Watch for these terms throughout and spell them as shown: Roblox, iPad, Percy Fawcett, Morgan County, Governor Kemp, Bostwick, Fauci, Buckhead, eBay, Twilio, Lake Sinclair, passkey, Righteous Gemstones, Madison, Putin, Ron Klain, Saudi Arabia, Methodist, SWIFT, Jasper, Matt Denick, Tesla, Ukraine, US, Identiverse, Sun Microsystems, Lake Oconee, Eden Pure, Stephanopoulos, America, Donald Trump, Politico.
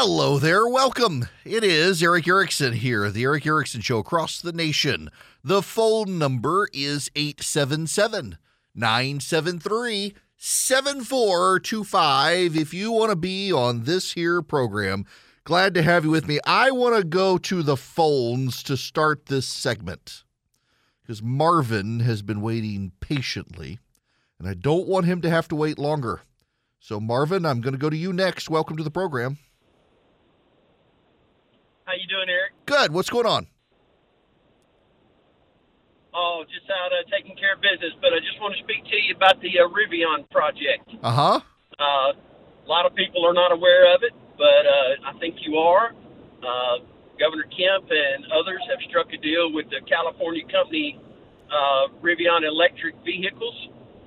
Hello there. Welcome. It is Eric Erickson here, the Eric Erickson Show across the nation. The phone number is 877-973-7425. If you want to be on this here program, glad to have you with me. I want to go to the phones to start this segment because Marvin has been waiting patiently, and I don't want him to have to wait longer. So, Marvin, I'm going to go to you next. Welcome to the program. How you doing, Eric? Good. What's going on? Oh, just out taking care of business. But I just want to speak to you about the Rivian project. Uh-huh. A lot of people are not aware of it, but I think you are. Governor Kemp and others have struck a deal with the California company Rivian Electric Vehicles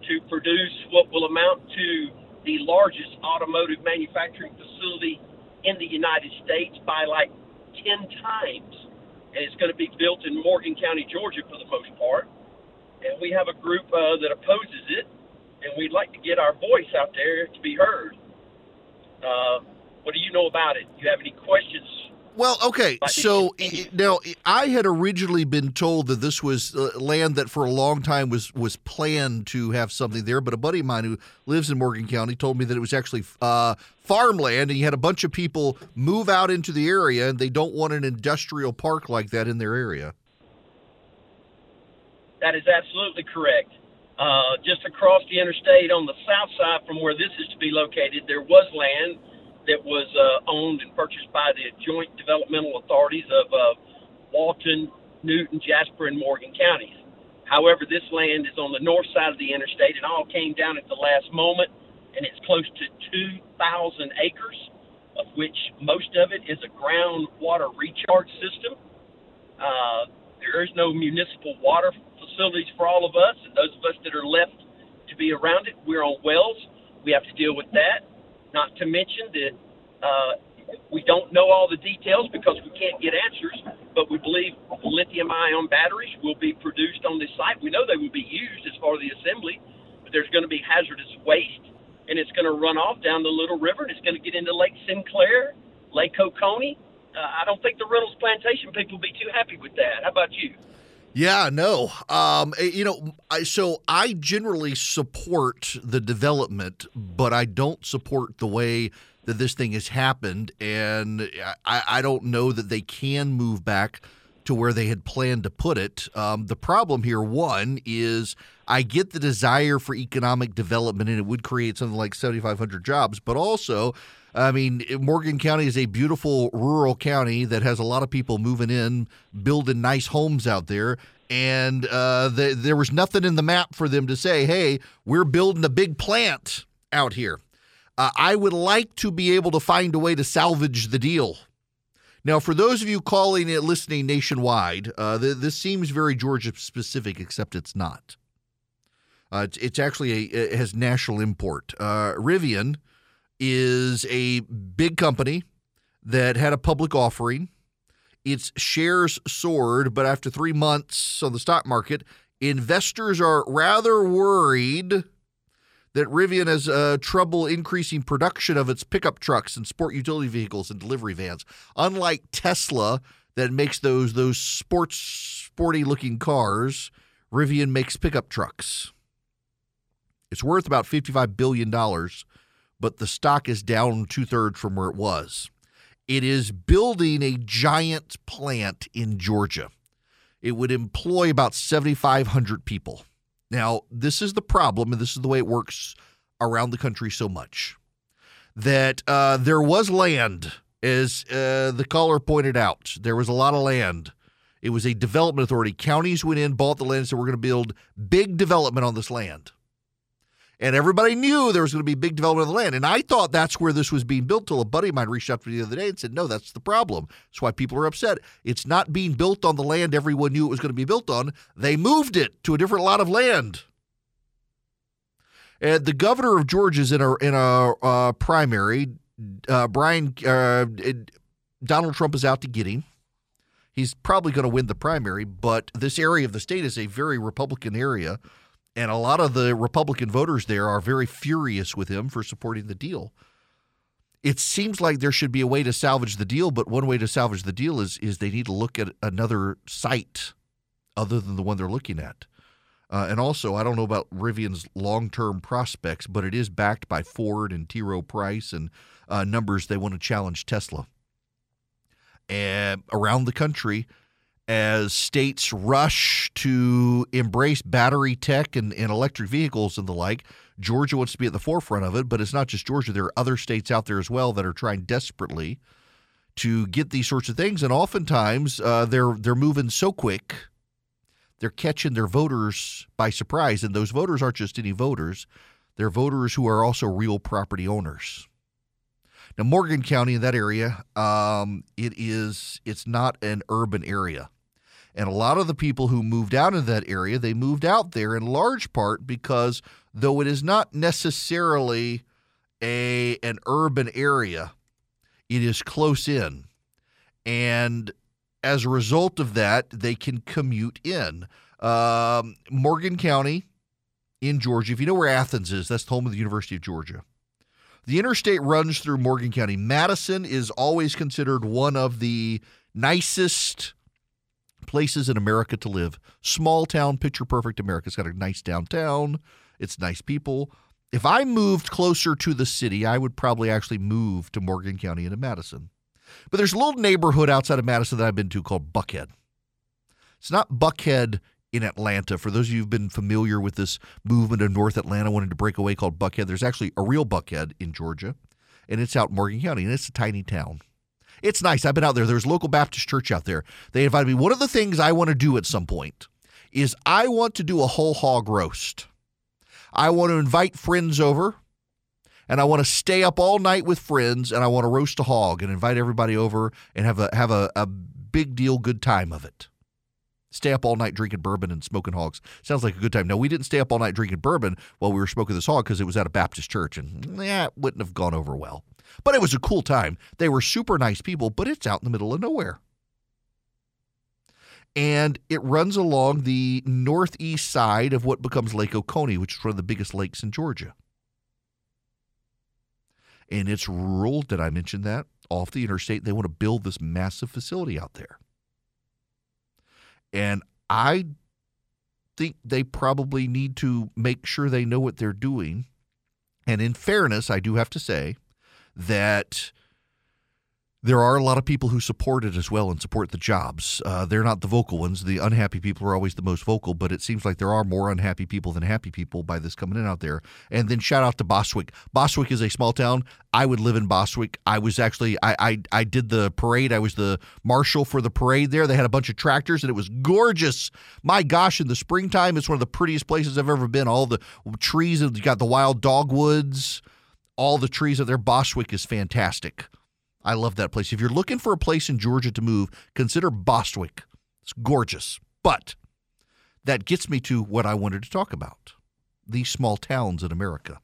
to produce what will amount to the largest automotive manufacturing facility in the United States by like 10 times. And it's going to be built in Morgan County, Georgia for the most part. And we have a group that opposes it, and we'd like to get our voice out there to be heard. What do you know about it? Do you have any questions? Well, okay, so now I had originally been told that this was land that for a long time was planned to have something there, but a buddy of mine who lives in Morgan County told me that it was actually farmland, and you had a bunch of people move out into the area, and they don't want an industrial park like that in their area. That is absolutely correct. Just across the interstate on the south side from where this is to be located, there was land that was owned and purchased by the joint developmental authorities of Walton, Newton, Jasper, and Morgan counties. However, this land is on the north side of the interstate. It all came down at the last moment, and it's close to 2,000 acres, of which most of it is a groundwater recharge system. There is no municipal water facilities for all of us, and those of us that are left to be around it, we're on wells. We have to deal with that. Not to mention that we don't know all the details because we can't get answers, but we believe lithium-ion batteries will be produced on this site. We know they will be used as part of the assembly, but there's going to be hazardous waste, and it's going to run off down the Little River, and it's going to get into Lake Sinclair, Lake Oconee. I don't think the Reynolds Plantation people will be too happy with that. How about you? Yeah, no. So I generally support the development, but I don't support the way that this thing has happened. And I don't know that they can move back to where they had planned to put it. The problem here, one, is I get the desire for economic development, and it would create something like 7,500 jobs, but also, I mean, Morgan County is a beautiful rural county that has a lot of people moving in, building nice homes out there, and there was nothing in the map for them to say, hey, we're building a big plant out here. I would like to be able to find a way to salvage the deal. Now, for those of you calling and listening nationwide, this seems very Georgia-specific, except it's not. It's actually it has national import. Rivian is a big company that had a public offering. Its shares soared, but after 3 months on the stock market, investors are rather worried that Rivian has trouble increasing production of its pickup trucks and sport utility vehicles and delivery vans. Unlike Tesla that makes those sporty-looking cars, Rivian makes pickup trucks. It's worth about $55 billion, but the stock is down two-thirds from where it was. It is building a giant plant in Georgia. It would employ about 7,500 people. Now, this is the problem, and this is the way it works around the country so much, that there was land, as the caller pointed out. There was a lot of land. It was a development authority. Counties went in, bought the land, so we're going to build big development on this land. And everybody knew there was going to be big development of the land. And I thought that's where this was being built till a buddy of mine reached out to me the other day and said, no, that's the problem. That's why people are upset. It's not being built on the land everyone knew it was going to be built on. They moved it to a different lot of land. And the governor of Georgia is in a primary. Donald Trump is out to get him. He's probably going to win the primary, but this area of the state is a very Republican area. And a lot of the Republican voters there are very furious with him for supporting the deal. It seems like there should be a way to salvage the deal, but one way to salvage the deal is they need to look at another site other than the one they're looking at. And also, I don't know about Rivian's long-term prospects, but it is backed by Ford and T. Rowe Price and numbers they want to challenge Tesla. And around the country, as states rush to embrace battery tech and electric vehicles and the like, Georgia wants to be at the forefront of it, but it's not just Georgia. There are other states out there as well that are trying desperately to get these sorts of things, and oftentimes they're moving so quick, they're catching their voters by surprise, and those voters aren't just any voters. They're voters who are also real property owners. Now, Morgan County in that area, it's not an urban area. And a lot of the people who moved out of that area, they moved out there in large part because though it is not necessarily an urban area, it is close in. And as a result of that, they can commute in. Morgan County in Georgia, if you know where Athens is, that's the home of the University of Georgia. The interstate runs through Morgan County. Madison is always considered one of the nicest places in America to live. Small town, picture-perfect America. It's got a nice downtown. It's nice people. If I moved closer to the city, I would probably actually move to Morgan County and to Madison. But there's a little neighborhood outside of Madison that I've been to called Buckhead. It's not Buckhead in Atlanta. For those of you who've been familiar with this movement of North Atlanta wanting to break away called Buckhead, there's actually a real Buckhead in Georgia, and it's out in Morgan County, and it's a tiny town. It's nice. I've been out there. There's a local Baptist church out there. They invited me. One of the things I want to do at some point is I want to do a whole hog roast. I want to invite friends over, and I want to stay up all night with friends, and I want to roast a hog and invite everybody over and have a big deal good time of it. Stay up all night drinking bourbon and smoking hogs. Sounds like a good time. No, we didn't stay up all night drinking bourbon while we were smoking this hog because it was at a Baptist church, and it wouldn't have gone over well. But it was a cool time. They were super nice people, but it's out in the middle of nowhere. And it runs along the northeast side of what becomes Lake Oconee, which is one of the biggest lakes in Georgia. And it's rural, did I mention that? Off the interstate, they want to build this massive facility out there. And I think they probably need to make sure they know what they're doing. And in fairness, I do have to say that there are a lot of people who support it as well and support the jobs. They're not the vocal ones. The unhappy people are always the most vocal, but it seems like there are more unhappy people than happy people by this coming in out there. And then shout out to Bostwick. Bostwick is a small town. I would live in Bostwick. I was actually I did the parade. I was the marshal for the parade there. They had a bunch of tractors, and it was gorgeous. My gosh, in the springtime, it's one of the prettiest places I've ever been. All the trees, and you got the wild dogwoods, all the trees out there. Bostwick is fantastic. I love that place. If you're looking for a place in Georgia to move, consider Bostwick. It's gorgeous. But that gets me to what I wanted to talk about, these small towns in America.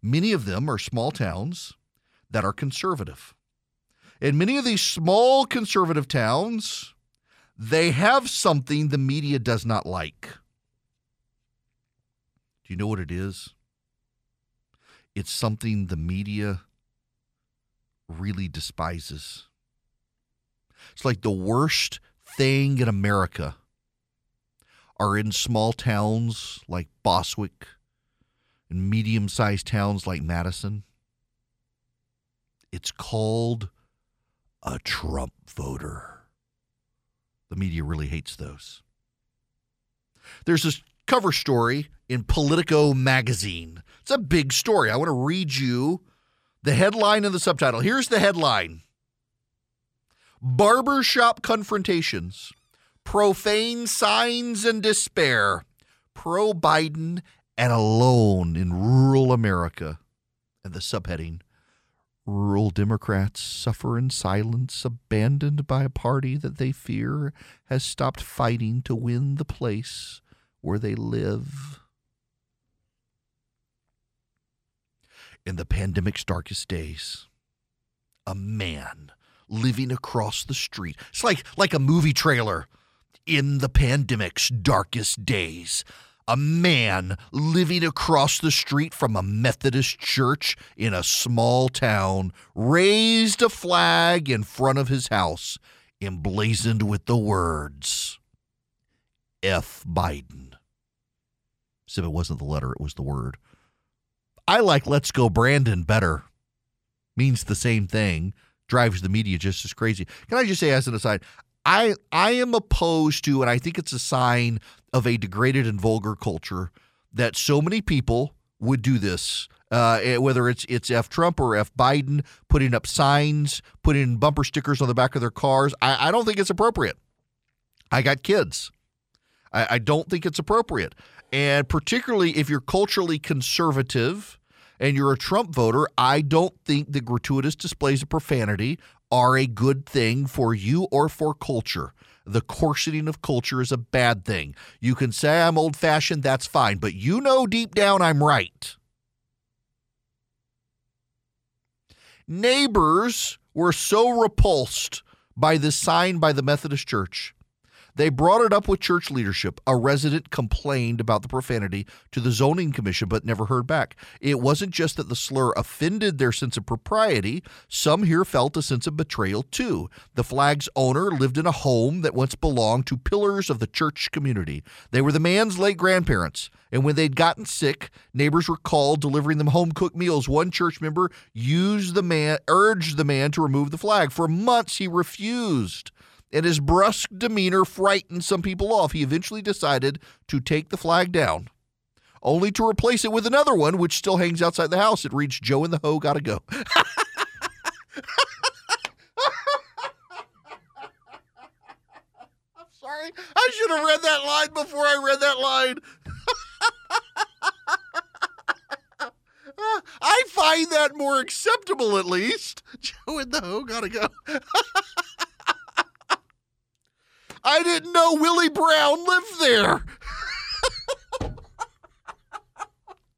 Many of them are small towns that are conservative. And many of these small conservative towns, they have something the media does not like. Do you know what it is? It's something the media really despises. It's like the worst thing in America are in small towns like Bostwick and medium-sized towns like Madison. It's called a Trump voter. The media really hates those. There's this cover story in Politico magazine. It's a big story. I want to read you the headline and the subtitle. Here's the headline. Barbershop confrontations, profane signs and despair, pro-Biden and alone in rural America. And the subheading, rural Democrats suffer in silence, abandoned by a party that they fear has stopped fighting to win the place where they live. In the pandemic's darkest days, a man living across the street. It's like a movie trailer. In the pandemic's darkest days, a man living across the street from a Methodist church in a small town raised a flag in front of his house, emblazoned with the words, F. Biden. As if it wasn't the letter, it was the word. I like Let's Go Brandon better. Means the same thing. Drives the media just as crazy. Can I just say, as an aside, I am opposed to, and I think it's a sign of a degraded and vulgar culture, that so many people would do this, whether it's F. Trump or F. Biden, putting up signs, putting bumper stickers on the back of their cars. I don't think it's appropriate. I got kids. I don't think it's appropriate. And particularly if you're culturally conservative and you're a Trump voter, I don't think the gratuitous displays of profanity are a good thing for you or for culture. The corseting of culture is a bad thing. You can say I'm old-fashioned, that's fine, but you know deep down I'm right. Neighbors were so repulsed by this sign by the Methodist Church, they brought it up with church leadership. A resident complained about the profanity to the zoning commission, but never heard back. It wasn't just that the slur offended their sense of propriety. Some here felt a sense of betrayal, too. The flag's owner lived in a home that once belonged to pillars of the church community. They were the man's late grandparents, and when they'd gotten sick, neighbors were called, delivering them home-cooked meals. One church member urged the man to remove the flag. For months, he refused, and his brusque demeanor frightened some people off. He eventually decided to take the flag down, only to replace it with another one, which still hangs outside the house. It reads, Joe and the Ho Gotta Go. I'm sorry. I should have read that line before I read that line. I find that more acceptable, at least. Joe and the Ho Gotta Go. I didn't know Willie Brown lived there.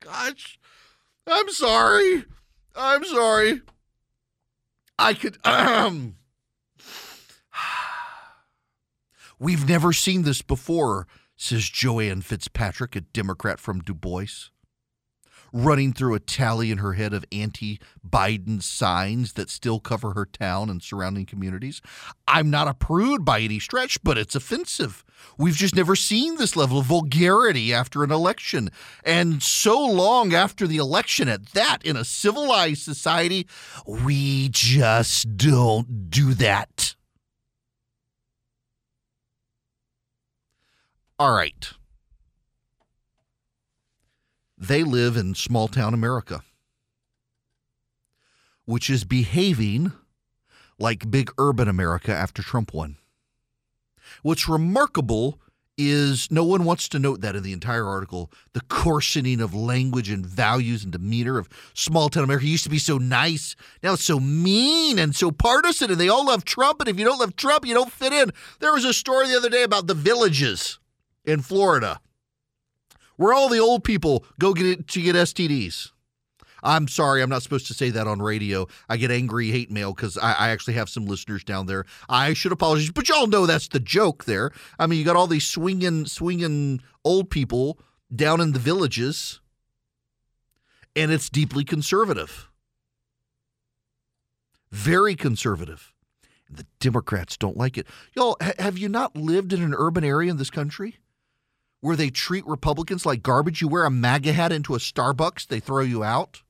Gosh, I'm sorry. I could. We've never seen this before, says Joanne Fitzpatrick, a Democrat from Du Bois, running through a tally in her head of anti-Biden signs that still cover her town and surrounding communities. I'm not a prude by any stretch, but it's offensive. We've just never seen this level of vulgarity after an election, and so long after the election at that. In a civilized society, we just don't do that. All right. They live in small-town America, which is behaving like big urban America after Trump won. What's remarkable is no one wants to note that in the entire article, the coarsening of language and values and demeanor of small-town America. It used to be so nice. Now it's so mean and so partisan, and they all love Trump, and if you don't love Trump, you don't fit in. There was a story the other day about the villages in Florida, where all the old people go to get STDs. I'm sorry, I'm not supposed to say that on radio. I get angry hate mail because I actually have some listeners down there. I should apologize, but y'all know that's the joke there. I mean, you got all these swinging old people down in the villages, and it's deeply conservative. Very conservative. And the Democrats don't like it. Y'all, have you not lived in an urban area in this country where they treat Republicans like garbage? You wear a MAGA hat into a Starbucks, they throw you out.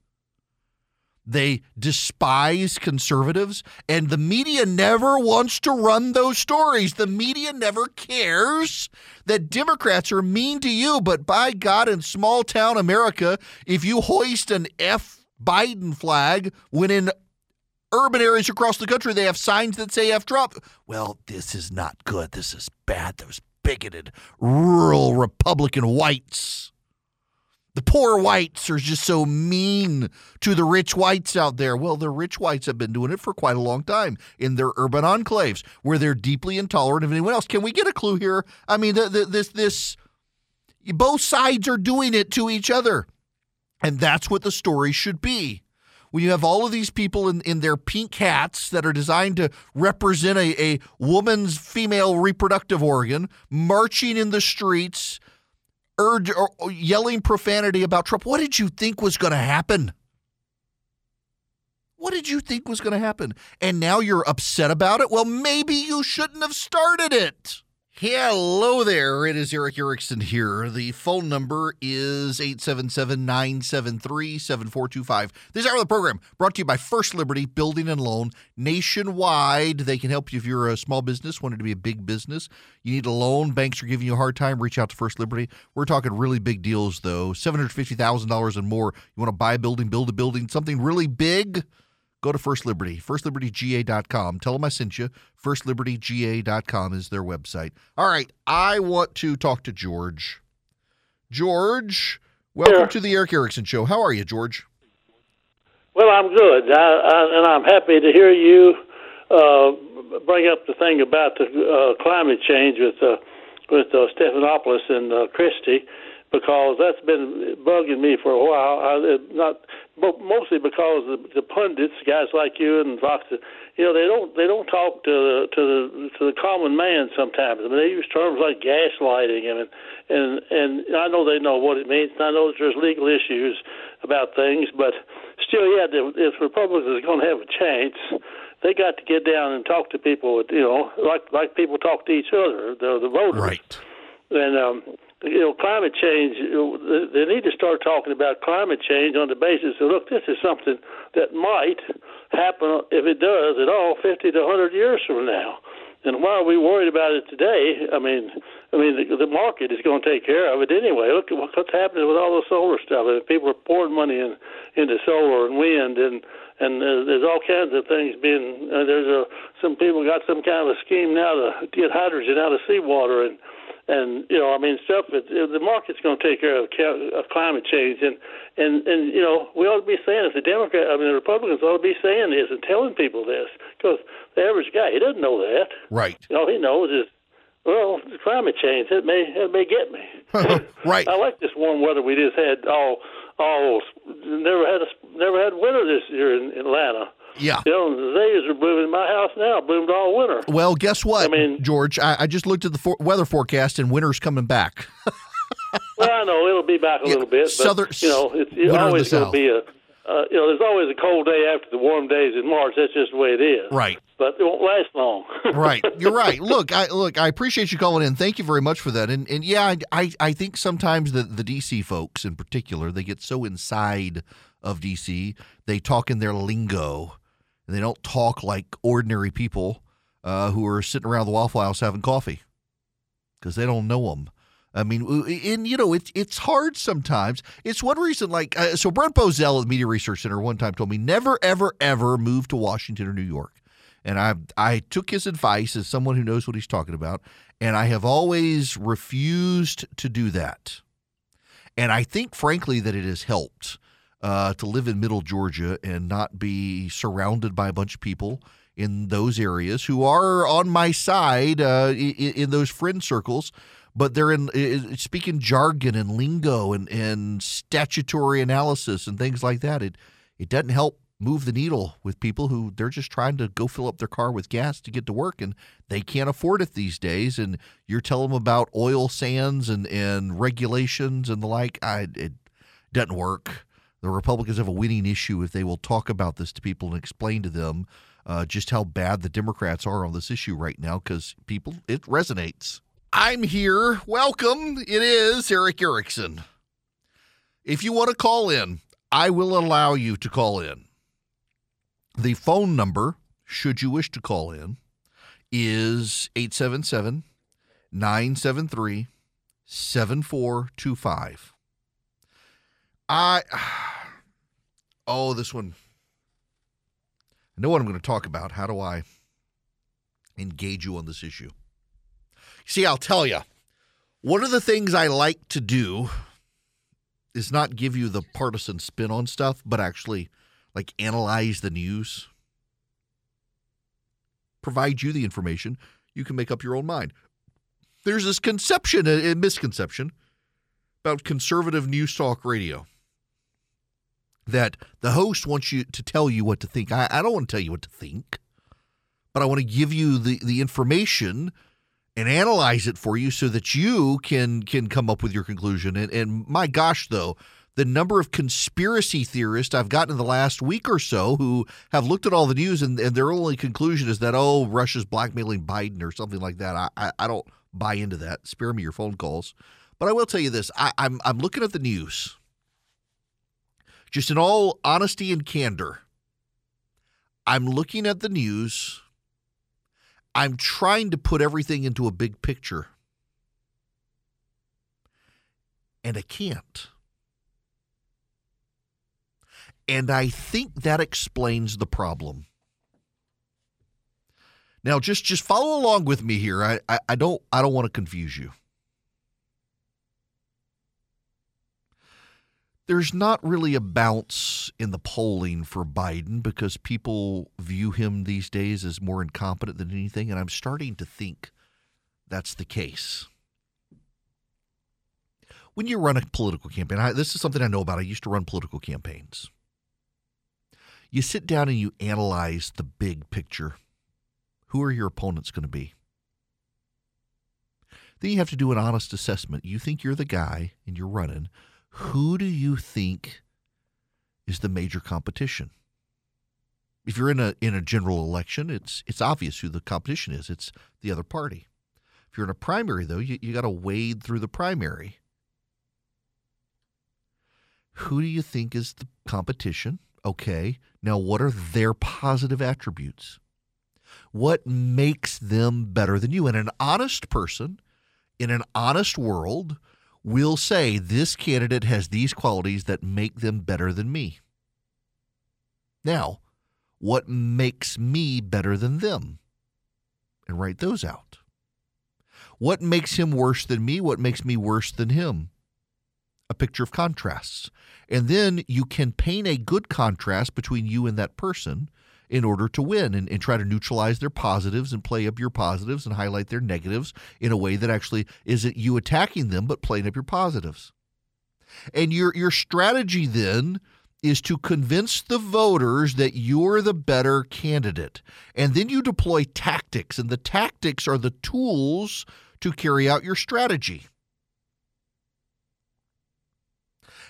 They despise conservatives, and the media never wants to run those stories. The media never cares that Democrats are mean to you, but by God, in small-town America, if you hoist an F. Biden flag, when in urban areas across the country they have signs that say F. Trump, well, this is not good. This is bad. Those bigoted, rural Republican whites. The poor whites are just so mean to the rich whites out there. Well, the rich whites have been doing it for quite a long time in their urban enclaves where they're deeply intolerant of anyone else. Can we get a clue here? I mean, this both sides are doing it to each other, and that's what the story should be. When you have all of these people in their pink hats that are designed to represent a woman's female reproductive organ marching in the streets, yelling profanity about Trump. What did you think was going to happen? What did you think was going to happen? And now you're upset about it? Well, maybe you shouldn't have started it. Hello there. It is Eric Erickson here. The phone number is 877-973-7425. This hour of the program brought to you by First Liberty Building and Loan nationwide. They can help you if you're a small business, wanted to be a big business. You need a loan. Banks are giving you a hard time. Reach out to First Liberty. We're talking really big deals, though. $750,000 and more. You want to buy a building, build a building, something really big? Go to First Liberty, FirstLibertyGA.com. Tell them I sent you. FirstLibertyGA.com is their website. All right, I want to talk to George. George, welcome to the Eric Erickson Show. How are you, George? Well, I'm good, and I'm happy to hear you bring up the thing about the climate change with Stephanopoulos and Christie, because that's been bugging me for a while. Mostly because the pundits, guys like you and Fox, they don't talk to the common man sometimes. I mean, they use terms like gaslighting, and I know they know what it means. And I know that there's legal issues about things, but still, if Republicans are going to have a chance, they got to get down and talk to people. Like people talk to each other. They're the voters, right? And climate change, they need to start talking about climate change on the basis of, look, this is something that might happen, if it does at all, 50 to 100 years from now. And why are we worried about it today? I mean, the market is going to take care of it anyway. Look at what's happening with all the solar stuff. I mean, people are pouring money into solar and wind, and there's all kinds of things being. Some people got some kind of a scheme now to get hydrogen out of seawater . And stuff. The market's going to take care of climate change, and we ought to be saying, if the Republicans ought to be saying this and telling people this, because the average guy, he doesn't know that, right? All he knows is, well, climate change. It may get me, right? I like this warm weather we just had. Never had winter this year in Atlanta. Yeah. The azaleas are blooming in my house now, bloomed all winter. Well, guess what, George? I just looked at the weather forecast, and winter's coming back. Well, I know. It'll be back a little bit. But, it's always going to be there's always a cold day after the warm days in March. That's just the way it is. Right. But it won't last long. Right. You're right. Look, I appreciate you calling in. Thank you very much for that. And yeah, I think sometimes the D.C. folks in particular, they get so inside of D.C., they talk in their lingo. They don't talk like ordinary people who are sitting around the Waffle House having coffee, because they don't know them. I mean, and it's hard sometimes. It's one reason, so Brent Bozell at the Media Research Center one time told me, never, ever, ever move to Washington or New York. And I took his advice as someone who knows what he's talking about, and I have always refused to do that. And I think, frankly, that it has helped to live in middle Georgia and not be surrounded by a bunch of people in those areas who are on my side in those friend circles, but they're speaking jargon and lingo and statutory analysis and things like that. It doesn't help move the needle with people who they're just trying to go fill up their car with gas to get to work, and they can't afford it these days. And you're telling them about oil sands and regulations and the like. It doesn't work. The Republicans have a winning issue if they will talk about this to people and explain to them just how bad the Democrats are on this issue right now, because it resonates. I'm here. Welcome. It is Eric Erickson. If you want to call in, I will allow you to call in. The phone number, should you wish to call in, is 877-973-7425. This one. I know what I'm going to talk about. How do I engage you on this issue? See, I'll tell you. One of the things I like to do is not give you the partisan spin on stuff, but actually, analyze the news. Provide you the information. You can make up your own mind. There's this conception, a misconception, about conservative news talk radio, that the host wants you to tell you what to think. I don't want to tell you what to think, but I want to give you the information and analyze it for you so that you can come up with your conclusion. And my gosh, though, the number of conspiracy theorists I've gotten in the last week or so who have looked at all the news and their only conclusion is that, oh, Russia's blackmailing Biden or something like that. I don't buy into that. Spare me your phone calls. But I will tell you this. I'm looking at the news. Just in all honesty and candor, I'm looking at the news. I'm trying to put everything into a big picture. And I can't. And I think that explains the problem. Now, just follow along with me here. I don't want to confuse you. There's not really a bounce in the polling for Biden because people view him these days as more incompetent than anything, and I'm starting to think that's the case. When you run a political campaign, this is something I know about. I used to run political campaigns. You sit down and you analyze the big picture. Who are your opponents going to be? Then you have to do an honest assessment. You think you're the guy and you're running. Who do you think is the major competition? If you're in a general election, it's obvious who the competition is. It's the other party. If you're in a primary, though, you got to wade through the primary. Who do you think is the competition? Okay, now what are their positive attributes? What makes them better than you? And an honest person in an honest world will say this candidate has these qualities that make them better than me. Now, what makes me better than them? And write those out. What makes him worse than me? What makes me worse than him? A picture of contrasts. And then you can paint a good contrast between you and that person in order to win and try to neutralize their positives and play up your positives and highlight their negatives in a way that actually isn't you attacking them but playing up your positives. And your strategy then is to convince the voters that you're the better candidate. And then you deploy tactics, and the tactics are the tools to carry out your strategy.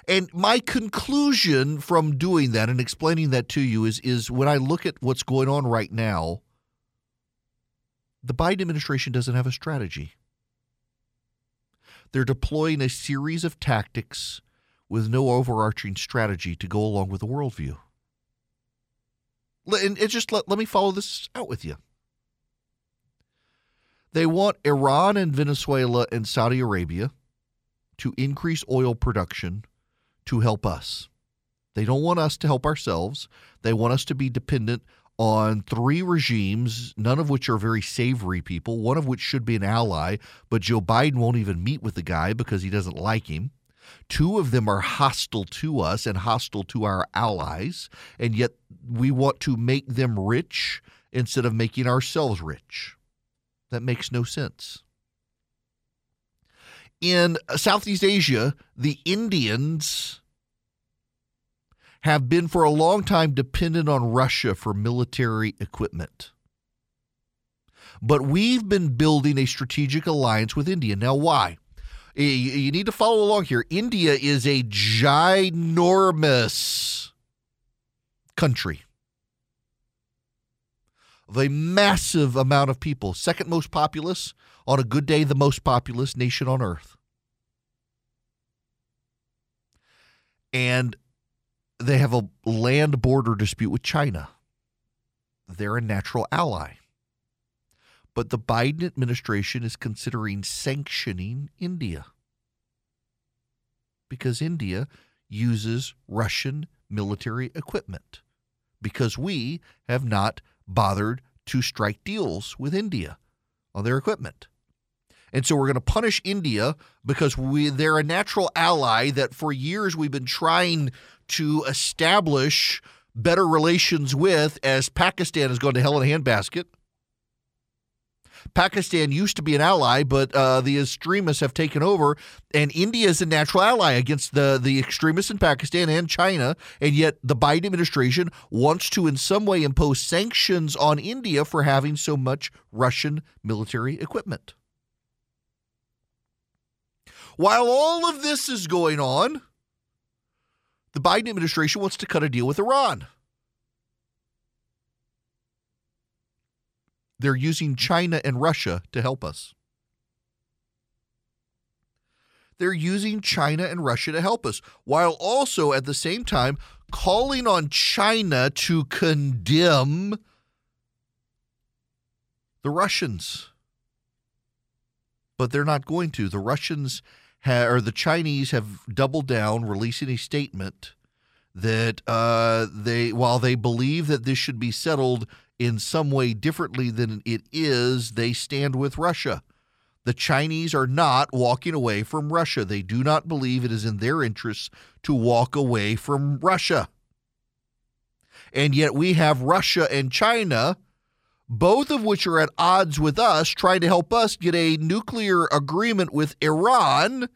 And my conclusion from doing that and explaining that to you is when I look at what's going on right now, the Biden administration doesn't have a strategy. They're deploying a series of tactics with no overarching strategy to go along with the worldview. And just let me follow this out with you. They want Iran and Venezuela and Saudi Arabia to increase oil production to help us. They don't want us to help ourselves. They want us to be dependent on three regimes, none of which are very savory people, one of which should be an ally, but Joe Biden won't even meet with the guy because he doesn't like him. Two of them are hostile to us and hostile to our allies, and yet we want to make them rich instead of making ourselves rich. That makes no sense. In Southeast Asia, the Indians have been for a long time dependent on Russia for military equipment. But we've been building a strategic alliance with India. Now, why? You need to follow along here. India is a ginormous country of a massive amount of people, second most populous. On a good day, the most populous nation on earth. And they have a land border dispute with China. They're a natural ally. But the Biden administration is considering sanctioning India because India uses Russian military equipment, because we have not bothered to strike deals with India on their equipment. And so we're going to punish India because they're a natural ally that for years we've been trying to establish better relations with, as Pakistan has gone to hell in a handbasket. Pakistan used to be an ally, but the extremists have taken over, and India is a natural ally against the extremists in Pakistan and China, and yet the Biden administration wants to in some way impose sanctions on India for having so much Russian military equipment. While all of this is going on, the Biden administration wants to cut a deal with Iran. They're using China and Russia to help us. They're using China and Russia to help us, while also at the same time calling on China to condemn the Russians. But they're not going to. The Russians or the Chinese have doubled down, releasing a statement that while they believe that this should be settled in some way differently than it is, they stand with Russia. The Chinese are not walking away from Russia. They do not believe it is in their interests to walk away from Russia. And yet we have Russia and China, both of which are at odds with us, trying to help us get a nuclear agreement with Iran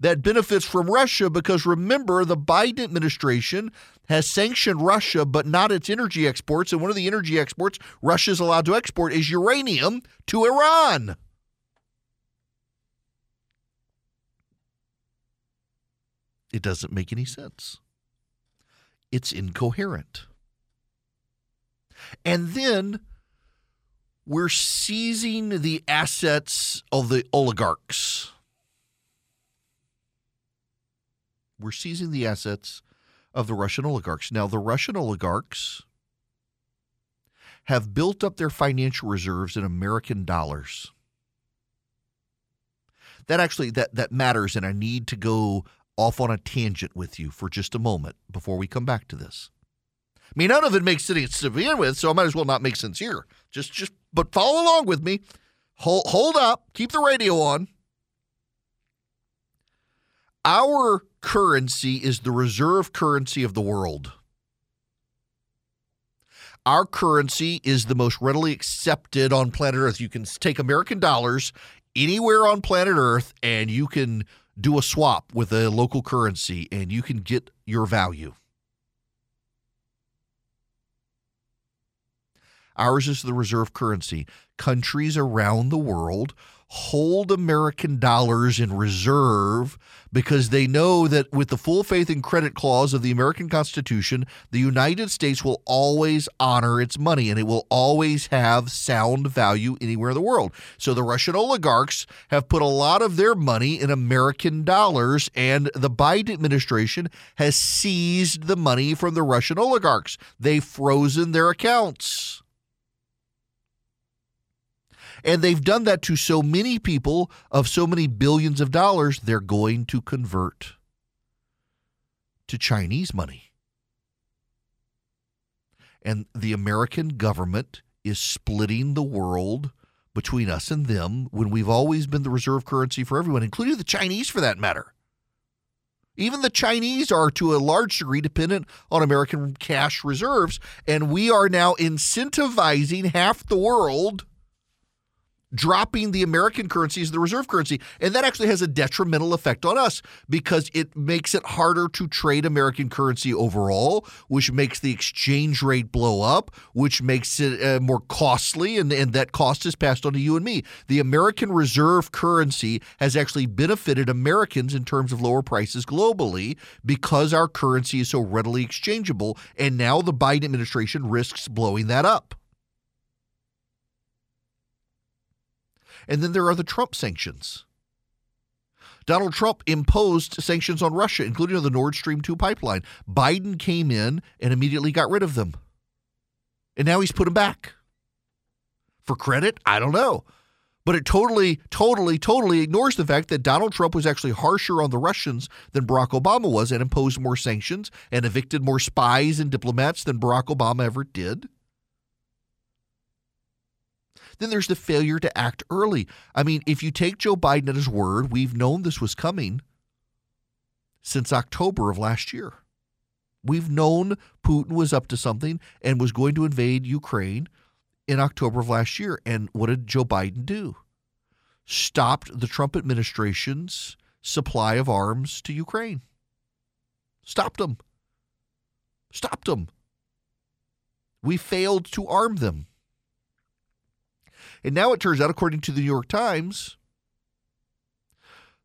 that benefits from Russia, because remember, the Biden administration has sanctioned Russia, but not its energy exports. And one of the energy exports Russia's allowed to export is uranium to Iran. It doesn't make any sense. It's incoherent. And then we're seizing the assets of the oligarchs. We're seizing the assets of the Russian oligarchs. Now, the Russian oligarchs have built up their financial reserves in American dollars. That actually, that matters, and I need to go off on a tangent with you for just a moment before we come back to this. I mean, none of it makes sense to begin with, so I might as well not make sense here. But follow along with me. Hold up. Keep the radio on. Our currency is the reserve currency of the world. Our currency is the most readily accepted on planet Earth. You can take American dollars anywhere on planet Earth, and you can do a swap with a local currency, and you can get your value. Ours is the reserve currency. Countries around the world hold American dollars in reserve because they know that with the full faith and credit clause of the American Constitution, the United States will always honor its money, and it will always have sound value anywhere in the world. So the Russian oligarchs have put a lot of their money in American dollars, and the Biden administration has seized the money from the Russian oligarchs. They've frozen their accounts. And they've done that to so many people of so many billions of dollars, they're going to convert to Chinese money. And the American government is splitting the world between us and them when we've always been the reserve currency for everyone, including the Chinese for that matter. Even the Chinese are, to a large degree, dependent on American cash reserves, and we are now incentivizing half the world dropping the American currency as the reserve currency. And that actually has a detrimental effect on us because it makes it harder to trade American currency overall, which makes the exchange rate blow up, which makes it more costly, and that cost is passed on to you and me. The American reserve currency has actually benefited Americans in terms of lower prices globally because our currency is so readily exchangeable, and now the Biden administration risks blowing that up. And then there are the Trump sanctions. Donald Trump imposed sanctions on Russia, including on the Nord Stream 2 pipeline. Biden came in and immediately got rid of them. And now he's put them back. For credit? I don't know. But it totally ignores the fact that Donald Trump was actually harsher on the Russians than Barack Obama was, and imposed more sanctions and evicted more spies and diplomats than Barack Obama ever did. Then there's the failure to act early. I mean, if you take Joe Biden at his word, we've known this was coming since October of last year. We've known Putin was up to something and was going to invade Ukraine in October of last year. And what did Joe Biden do? Stopped the Trump administration's supply of arms to Ukraine. Stopped them. We failed to arm them. And now it turns out, according to the New York Times,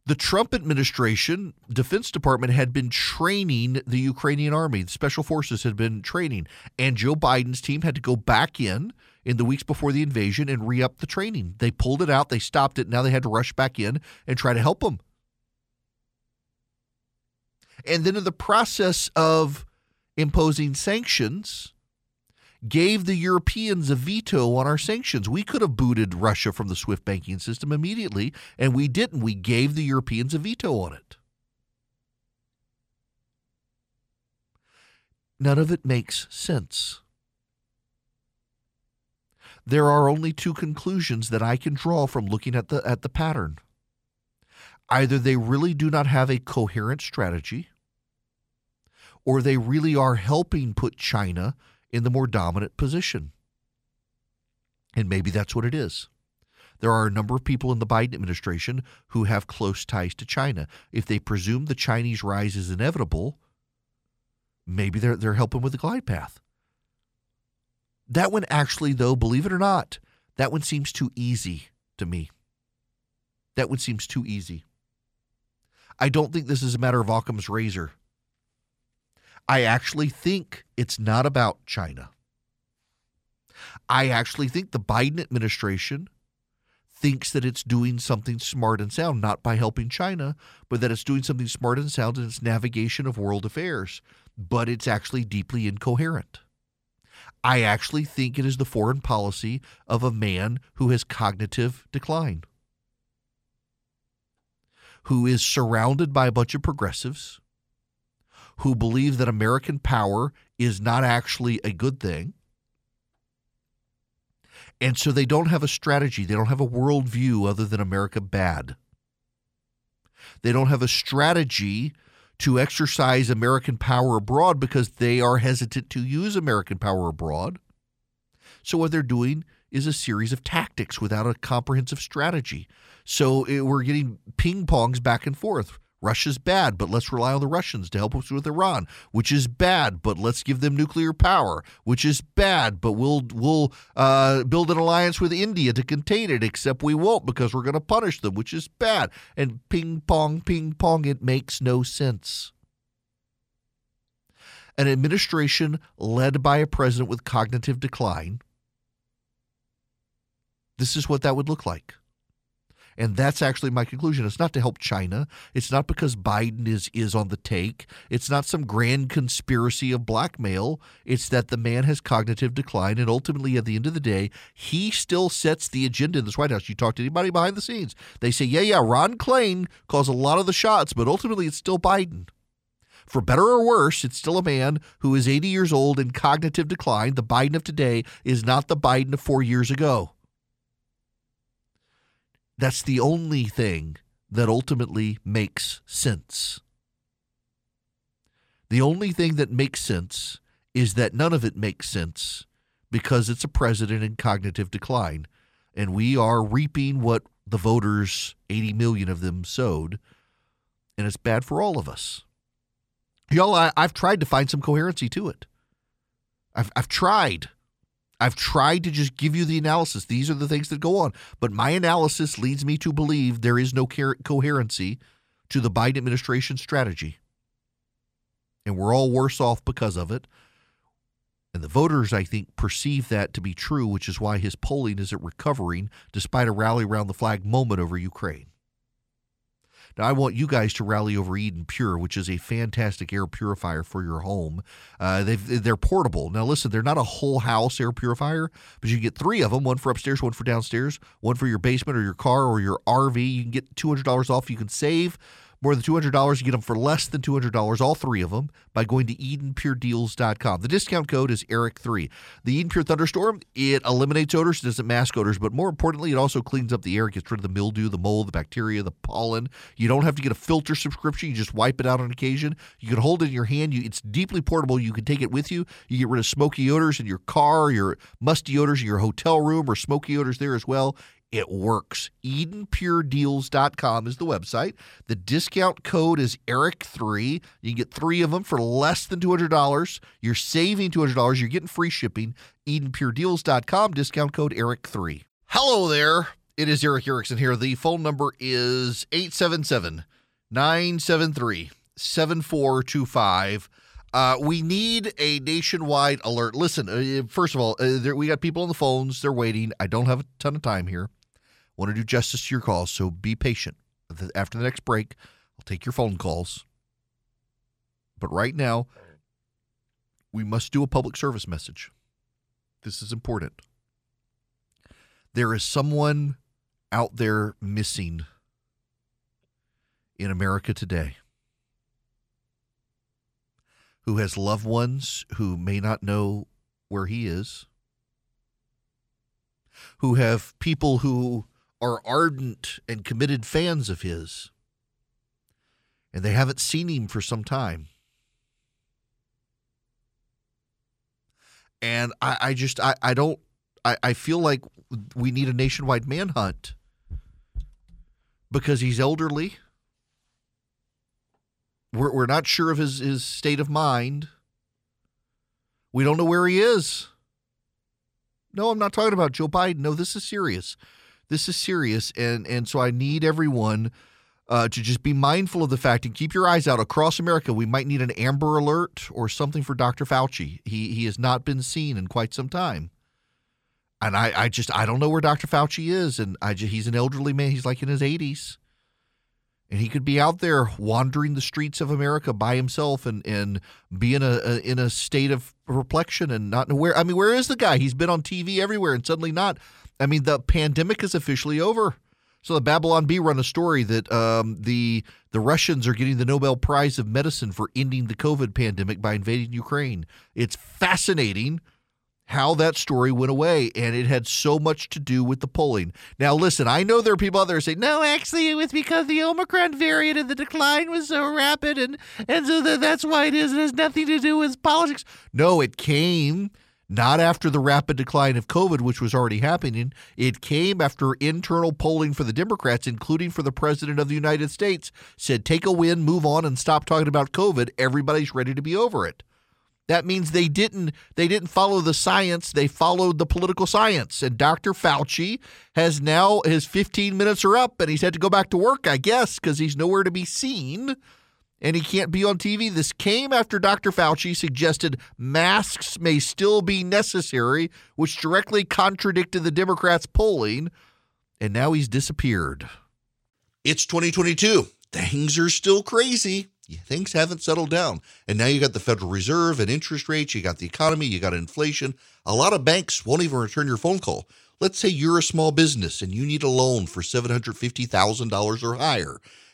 The Trump administration, Defense Department, had been training the Ukrainian army. The special forces had been training. And Joe Biden's team had to go back in the weeks before the invasion and re-up the training. They pulled it out. They stopped it. Now they had to rush back in and try to help them. And then in the process of imposing sanctions, gave the Europeans a veto on our sanctions. We could have booted Russia from the SWIFT banking system immediately, and we didn't. We gave the Europeans a veto on it. None of it makes sense. There are only two conclusions that I can draw from looking at the pattern. Either they really do not have a coherent strategy, or they really are helping put China in the more dominant position. And maybe that's what it is. There are a number of people in the Biden administration who have close ties to China. If they presume the Chinese rise is inevitable, maybe they're helping with the glide path. That one actually, though, believe it or not, that one seems too easy to me. That one seems too easy. I don't think this is a matter of Occam's razor. I actually think it's not about China. I actually think the Biden administration thinks that it's doing something smart and sound, not by helping China, but that it's doing something smart and sound in its navigation of world affairs. But it's actually deeply incoherent. I actually think it is the foreign policy of a man who has cognitive decline, who is surrounded by a bunch of progressives, who believe that American power is not actually a good thing. And so they don't have a strategy. They don't have a worldview other than America bad. They don't have a strategy to exercise American power abroad because they are hesitant to use American power abroad. So what they're doing is a series of tactics without a comprehensive strategy. So we're getting ping-pongs back and forth. Russia's bad, but let's rely on the Russians to help us with Iran, which is bad, but let's give them nuclear power, which is bad, but we'll build an alliance with India to contain it, except we won't because we're going to punish them, which is bad. And ping pong, it makes no sense. An administration led by a president with cognitive decline, this is what that would look like. And that's actually my conclusion. It's not to help China. It's not because Biden is on the take. It's not some grand conspiracy of blackmail. It's that the man has cognitive decline, and ultimately, at the end of the day, he still sets the agenda in this White House. You talk to anybody behind the scenes, they say, yeah, Ron Klain calls a lot of the shots, but ultimately it's still Biden. For better or worse, it's still a man who is 80 years old in cognitive decline. The Biden of today is not the Biden of 4 years ago. That's the only thing that ultimately makes sense. The only thing that makes sense is that none of it makes sense because it's a president in cognitive decline, and we are reaping what the voters, 80 million of them, sowed, and it's bad for all of us. Y'all, I've tried to find some coherency to it. I've tried. I've tried to just give you the analysis. These are the things that go on. But my analysis leads me to believe there is no coherency to the Biden administration strategy. And we're all worse off because of it. And the voters, I think, perceive that to be true, which is why his polling isn't recovering despite a rally around the flag moment over Ukraine. Now, I want you guys to rally over Eden Pure, which is a fantastic air purifier for your home. They're portable. Now, listen, they're not a whole house air purifier, but you can get three of them, one for upstairs, one for downstairs, one for your basement or your car or your RV. You can get $200 off. You can save more than $200. You get them for less than $200, all three of them, by going to EdenPureDeals.com. The discount code is ERIC3. The Eden Pure Thunderstorm, it eliminates odors, it doesn't mask odors, but more importantly, it also cleans up the air, gets rid of the mildew, the mold, the bacteria, the pollen. You don't have to get a filter subscription. You just wipe it out on occasion. You can hold it in your hand. It's deeply portable. You can take it with you. You get rid of smoky odors in your car, your musty odors in your hotel room, or smoky odors there as well. It works. EdenPureDeals.com is the website. The discount code is ERIC3. You can get three of them for less than $200. You're saving $200. You're getting free shipping. EdenPureDeals.com, discount code ERIC3. Hello there. It is Eric Erickson here. The phone number is 877-973-7425. We need a nationwide alert. Listen, first of all, we got people on the phones. They're waiting. I don't have a ton of time here. I want to do justice to your calls, so be patient. After the next break, I'll take your phone calls. But right now, we must do a public service message. This is important. There is someone out there missing in America today who has loved ones who may not know where he is, who have people who are ardent and committed fans of his, and they haven't seen him for some time. And I feel like we need a nationwide manhunt because he's elderly. We're not sure of his state of mind. We don't know where he is. No, I'm not talking about Joe Biden. No, this is serious. This is serious, and so I need everyone to just be mindful of the fact and keep your eyes out. Across America, we might need an Amber Alert or something for Dr. Fauci. He has not been seen in quite some time. And I don't know where Dr. Fauci is, and he's an elderly man. He's like in his 80s. And he could be out there wandering the streets of America by himself and be in a state of perplexion and not know where. I mean, where is the guy? He's been on TV everywhere and suddenly not. I mean, the pandemic is officially over. So the Babylon Bee run a story that the Russians are getting the Nobel Prize of Medicine for ending the COVID pandemic by invading Ukraine. It's fascinating how that story went away, and it had so much to do with the polling. Now, listen, I know there are people out there who say, no, actually, it was because the Omicron variant and the decline was so rapid, and so that's why it is. It has nothing to do with politics. No, it came not after the rapid decline of COVID, which was already happening. It came after internal polling for the Democrats, including for the President of the United States, said take a win, move on, and stop talking about COVID. Everybody's ready to be over it. That means they didn't follow the science. They followed the political science. And Dr. Fauci has now, his 15 minutes are up, and he's had to go back to work, I guess, because he's nowhere to be seen, and he can't be on TV. This came after Dr. Fauci suggested masks may still be necessary, which directly contradicted the Democrats' polling, and now he's disappeared. It's 2022. Things are still crazy. Things haven't settled down. And now you got the Federal Reserve and interest rates. You got the economy. You got inflation. A lot of banks won't even return your phone call. Let's say you're a small business and you need a loan for $750,000 or higher.